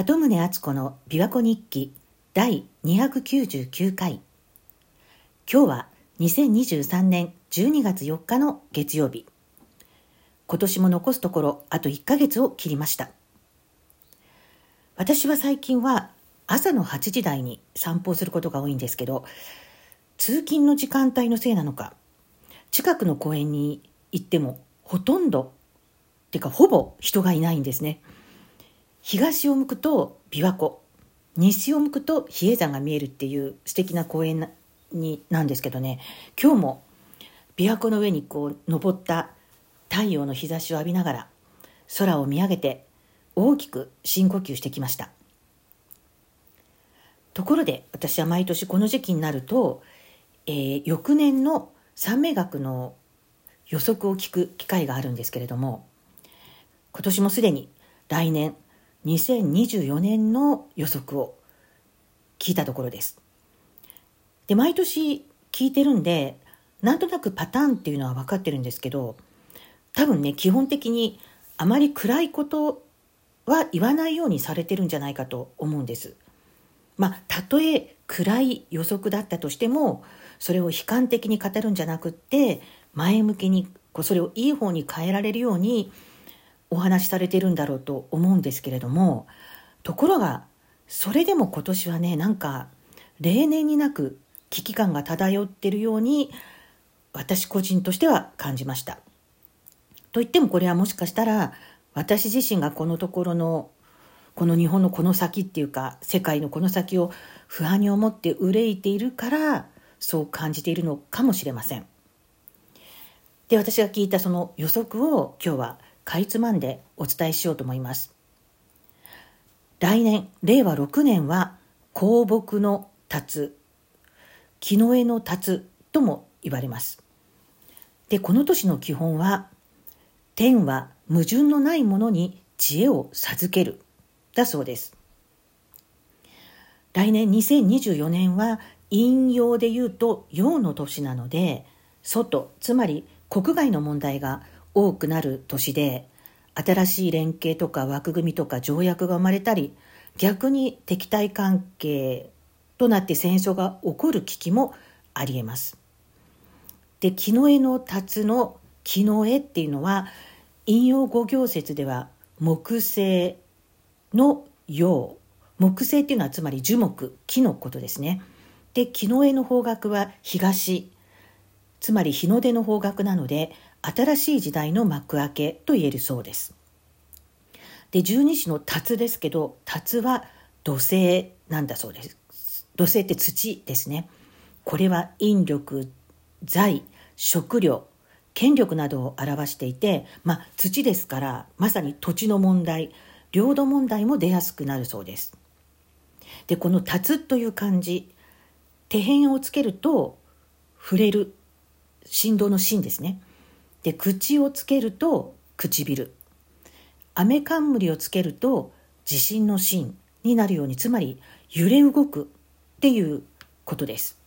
鳩宗敦子の琵琶湖日記第299回。今日は2023年12月4日の月曜日。今年も残すところあと1ヶ月を切りました。私は最近は朝の8時台に散歩することが多いんですけど、通勤の時間帯のせいなのか、近くの公園に行ってもほとんど、てかほぼ人がいないんですね。東を向くと琵琶湖、西を向くと比叡山が見えるっていう素敵な公園なんですけどね、今日も琵琶湖の上にこう昇った太陽の日差しを浴びながら空を見上げて大きく深呼吸してきました。ところで私は毎年この時期になると、翌年の三名学の予測を聞く機会があるんですけれども、今年もすでに来年2024年の予測を聞いたところです。で、毎年聞いてるんで、なんとなくパターンっていうのは分かってるんですけど、多分ね、基本的にあまり暗いことは言わないようにされてるんじゃないかと思うんです。たとえ暗い予測だったとしても、それを悲観的に語るんじゃなくって、前向きにそれをいい方に変えられるようにお話しされてるんだろうと思うんですけれども、ところがそれでも今年はね、なんか例年になく危機感が漂ってるように私個人としては感じました。といってもこれはもしかしたら私自身がこのところのこの日本のこの先っていうか世界のこの先を不安に思って憂いているからそう感じているのかもしれません。で、私が聞いたその予測を今日はかいつまんでお伝えしようと思います。来年令和6年は香木の立つ、木の絵の立つとも言われます。で、この年の基本は天は矛盾のないものに知恵を授けるだそうです。来年2024年は陰陽でいうと陽の年なので、外つまり国外の問題が多くなる年で、新しい連携とか枠組みとか条約が生まれたり、逆に敵対関係となって戦争が起こる危機もありえます。で、木の絵の立つの木の絵っていうのは陰陽五行説では木星の陽、木星っていうのはつまり樹木、木のことですね。で、木の絵の方角は東、つまり日の出の方角なので新しい時代の幕開けと言えるそうです。で、十二支の辰ですけど、辰は土星なんだそうです。土星って土ですね。これは引力、財、食料、権力などを表していて、土ですからまさに土地の問題、領土問題も出やすくなるそうです。で、この辰という漢字、手辺をつけると触れる、振動の振ですね。で、口をつけると唇、雨冠をつけると地震の震になるように、つまり揺れ動くっていうことです。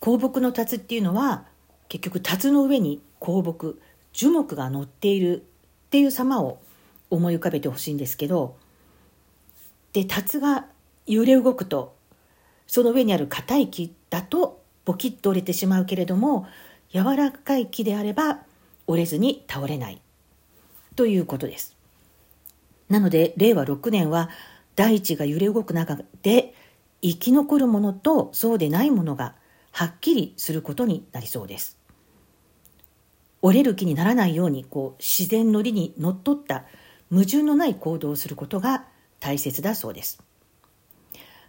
香木の立つっていうのは結局立つの上に香木、樹木が乗っているっていう様を思い浮かべてほしいんですけど、で、立つが揺れ動くとその上にある硬い木だとボキッと折れてしまうけれども、柔らかい木であれば折れずに倒れないということです。なので令和6年は大地が揺れ動く中で生き残るものとそうでないものがはっきりすることになりそうです。折れる気にならないように自然の理にのっとった矛盾のない行動をすることが大切だそうです。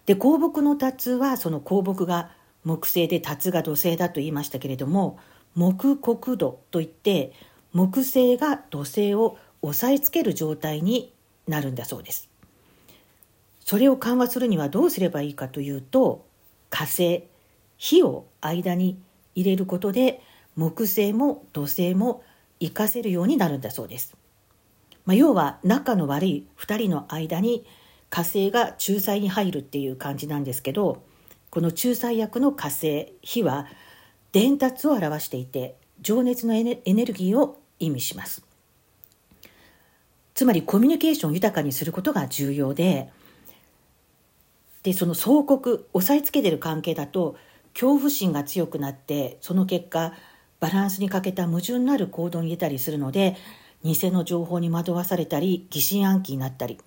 で、香木の立つはその香木が木星で辰が土星だと言いましたけれども、木国土といって木星が土星を押さえつける状態になるんだそうです。それを緩和するにはどうすればいいかというと、火星、火を間に入れることで木星も土星も活かせるようになるんだそうです。要は仲の悪い2人の間に火星が仲裁に入るっていう感じなんですけど、この仲裁役の火星、火は伝達を表していて情熱のエネルギーを意味します。つまりコミュニケーションを豊かにすることが重要で、その相克、押さえつけてる関係だと恐怖心が強くなって、その結果バランスに欠けた矛盾のある行動に出たりするので、偽の情報に惑わされたり疑心暗鬼になったり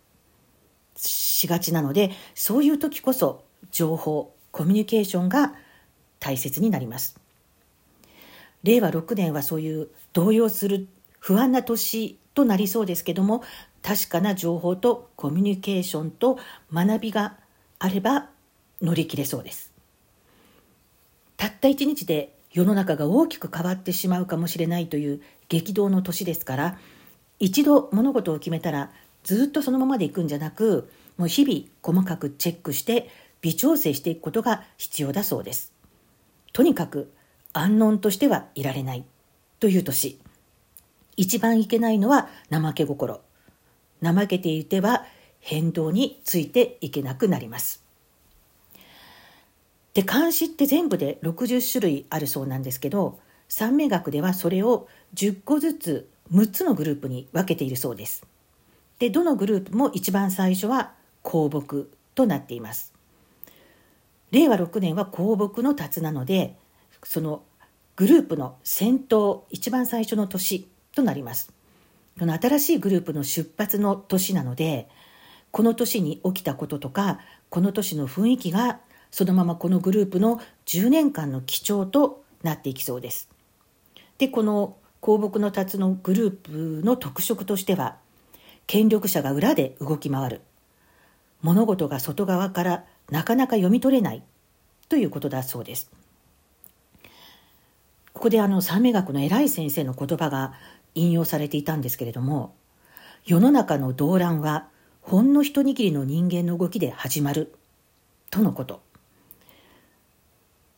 しがちなので、そういう時こそ情報、コミュニケーションが大切になります。令和6年はそういう動揺する不安な年となりそうですけども、確かな情報とコミュニケーションと学びがあれば乗り切れそうです。たった1日で世の中が大きく変わってしまうかもしれないという激動の年ですから、一度物事を決めたらずっとそのままでいくんじゃなく、もう日々細かくチェックして微調整していくことが必要だそうです。とにかく安穏としてはいられないという年、一番いけないのは怠け心。怠けていては変動についていけなくなります。で、監視って全部で60種類あるそうなんですけど、三名学ではそれを10個ずつ6つのグループに分けているそうです。で、どのグループも一番最初は項目となっています。令和6年は項目の辰なので、そのグループの先頭、一番最初の年となります。この新しいグループの出発の年なので、この年に起きたこととかこの年の雰囲気がそのままこのグループの10年間の基調となっていきそうです。で、この項目の辰のグループの特色としては、権力者が裏で動き回る、物事が外側からなかなか読み取れないということだそうです。ここで三名学の偉い先生の言葉が引用されていたんですけれども、世の中の動乱はほんの一握りの人間の動きで始まるとのこと。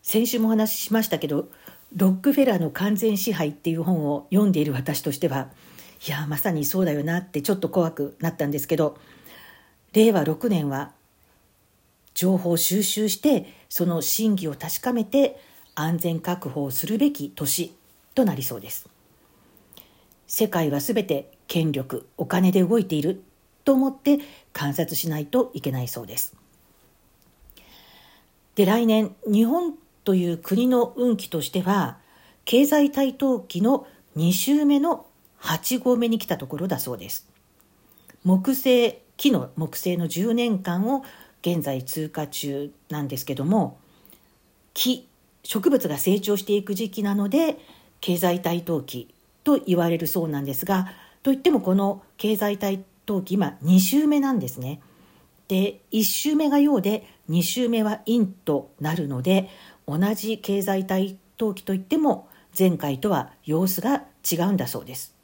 先週もお話ししましたけど、ロックフェラーの完全支配っていう本を読んでいる私としては、いやまさにそうだよなってちょっと怖くなったんですけど、令和6年は情報を収集してその真偽を確かめて安全確保をするべき年となりそうです。世界はすべて権力、お金で動いていると思って観察しないといけないそうです。で、来年日本という国の運気としては、経済対等期の2週目の8号目に来たところだそうです。木星、木の木星の10年間を現在通過中なんですけども、木、植物が成長していく時期なので経済対等期と言われるそうなんですが、といってもこの経済対等期今2週目なんですね。で、1週目が陽で2週目は陰となるので、同じ経済対等期といっても前回とは様子が違うんだそうです。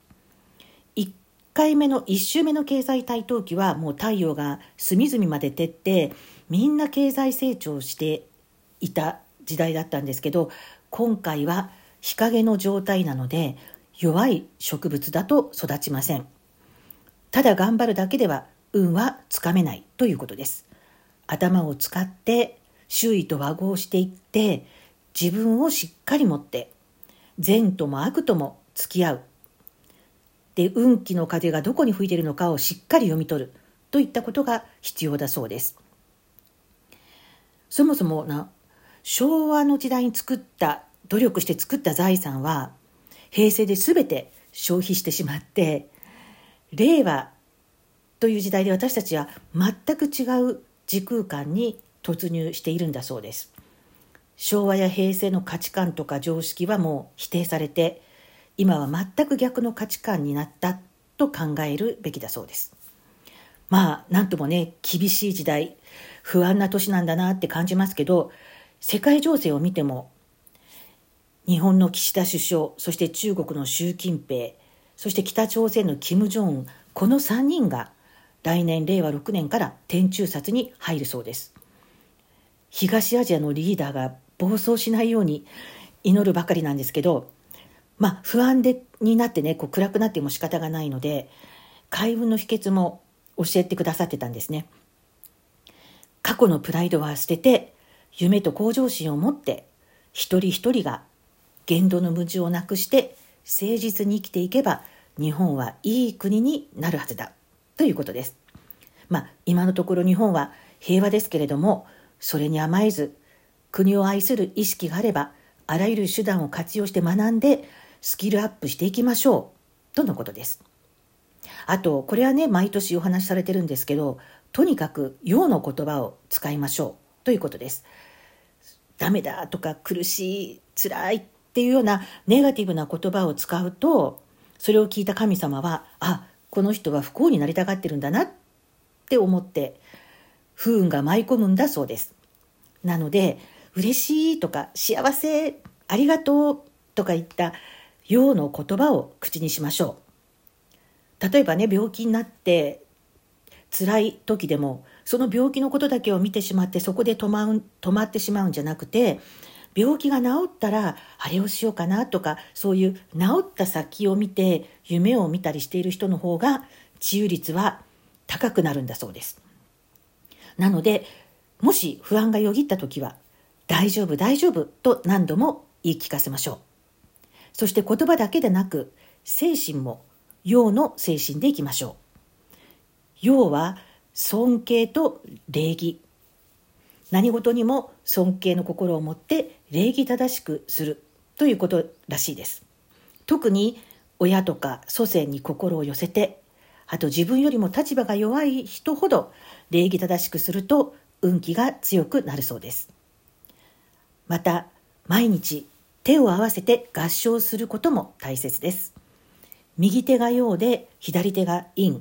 1回目の1週目の経済対等期はもう太陽が隅々まで照ってみんな経済成長していた時代だったんですけど、今回は日陰の状態なので弱い植物だと育ちません。ただ頑張るだけでは運はつかめないということです。頭を使って周囲と和合していって、自分をしっかり持って善とも悪とも付き合う、で運気の風がどこに吹いているのかをしっかり読み取るといったことが必要だそうです。そもそも昭和の時代に努力して作った財産は平成で全て消費してしまって、令和という時代で私たちは全く違う時空間に突入しているんだそうです。昭和や平成の価値観とか常識はもう否定されて、今は全く逆の価値観になったと考えるべきだそうです。なんとも厳しい時代、不安な年なんだなって感じますけど、世界情勢を見ても、日本の岸田首相、そして中国の習近平、そして北朝鮮の金正恩、この3人が来年令和6年から天中殺に入るそうです。東アジアのリーダーが暴走しないように祈るばかりなんですけど、不安になって暗くなっても仕方がないので、開運の秘訣も教えてくださってたんですね。過去のプライドは捨てて、夢と向上心を持って一人一人が言動の矛盾をなくして誠実に生きていけば、日本はいい国になるはずだということです。今のところ日本は平和ですけれども、それに甘えず、国を愛する意識があれば、あらゆる手段を活用して学んで、スキルアップしていきましょう、とのことです。あと、これはね、毎年お話しされてるんですけど、とにかく用の言葉を使いましょう、ということです。ダメだとか苦しい、辛いっていうようなネガティブな言葉を使うと、それを聞いた神様は、あ、この人は不幸になりたがってるんだなって思って、不運が舞い込むんだそうです。なので、嬉しいとか幸せ、ありがとうとかいった用の言葉を口にしましょう。例えばね、病気になって辛い時でも、その病気のことだけを見てしまって、そこで止まってしまうんじゃなくて、病気が治ったらあれをしようかなとか、そういう治った先を見て夢を見たりしている人の方が治癒率は高くなるんだそうです。なので、もし不安がよぎった時は、大丈夫大丈夫と何度も言い聞かせましょう。そして言葉だけでなく、精神も陽の精神でいきましょう。陽は尊敬と礼儀。何事にも尊敬の心を持って礼儀正しくするということらしいです。特に親とか祖先に心を寄せて、あと自分よりも立場が弱い人ほど礼儀正しくすると運気が強くなるそうです。また、毎日手を合わせて合掌することも大切です。右手が陽で左手が陰。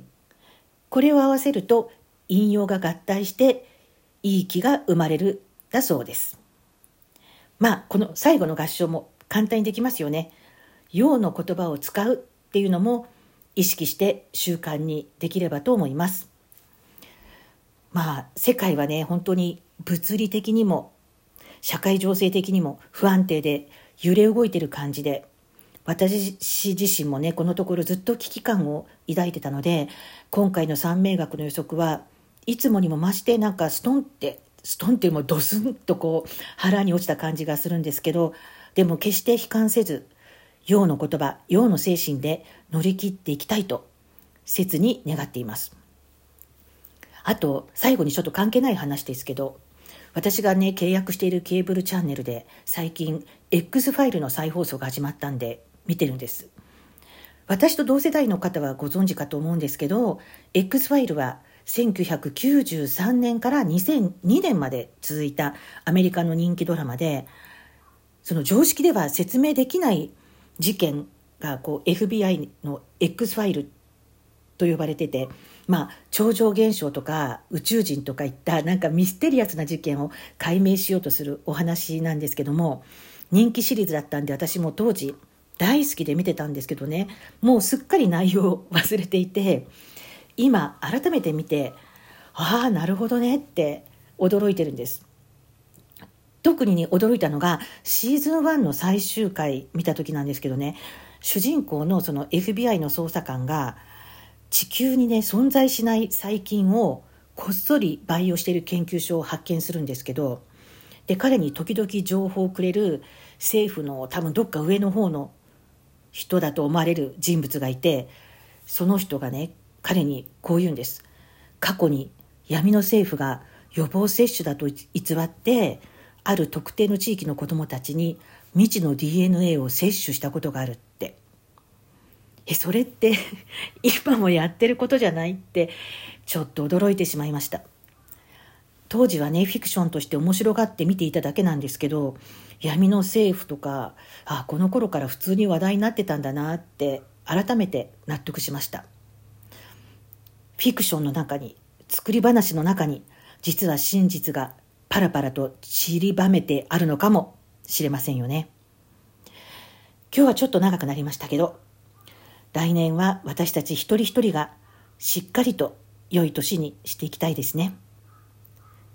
これを合わせると陰陽が合体していい気が生まれるだそうです。この最後の合掌も簡単にできますよね。陽の言葉を使うっていうのも意識して習慣にできればと思います。世界はね、本当に物理的にも社会情勢的にも不安定で揺れ動いてる感じで、私自身もね、このところずっと危機感を抱いてたので、今回の三名学の予測はいつもにも増して、ストンってもうドスンとこう腹に落ちた感じがするんですけど、でも決して悲観せず、陽の言葉、陽の精神で乗り切っていきたいと切に願っています。あと、最後にちょっと関係ない話ですけど、私がね、契約しているケーブルチャンネルで最近 X ファイルの再放送が始まったんで見てるんです。私と同世代の方はご存知かと思うんですけど、 X ファイルは1993年から2002年まで続いたアメリカの人気ドラマで、その常識では説明できない事件がFBI の X ファイルと呼ばれてて、超常現象とか宇宙人とかいったミステリアスな事件を解明しようとするお話なんですけども、人気シリーズだったんで私も当時大好きで見てたんですけどね、もうすっかり内容を忘れていて、今改めて見て、ああなるほどねって驚いてるんです。特に、驚いたのがシーズン1の最終回見た時なんですけどね、主人公のその FBI の捜査官が地球にね、存在しない細菌をこっそり培養している研究所を発見するんですけど、で彼に時々情報をくれる政府の多分どっか上の方の人だと思われる人物がいて、その人がね、彼にこう言うんです。過去に闇の政府が予防接種だと偽ってある特定の地域の子どもたちに未知の DNA を摂取したことがあるって。それって今もやってることじゃないってちょっと驚いてしまいました。当時はね、フィクションとして面白がって見ていただけなんですけど、闇の政府とか、この頃から普通に話題になってたんだなって改めて納得しました。フィクションの中に、作り話の中に、実は真実がパラパラと散りばめてあるのかもしれませんよね。今日はちょっと長くなりましたけど、来年は私たち一人一人がしっかりと良い年にしていきたいですね。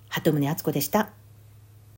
鳩宗敦子でした。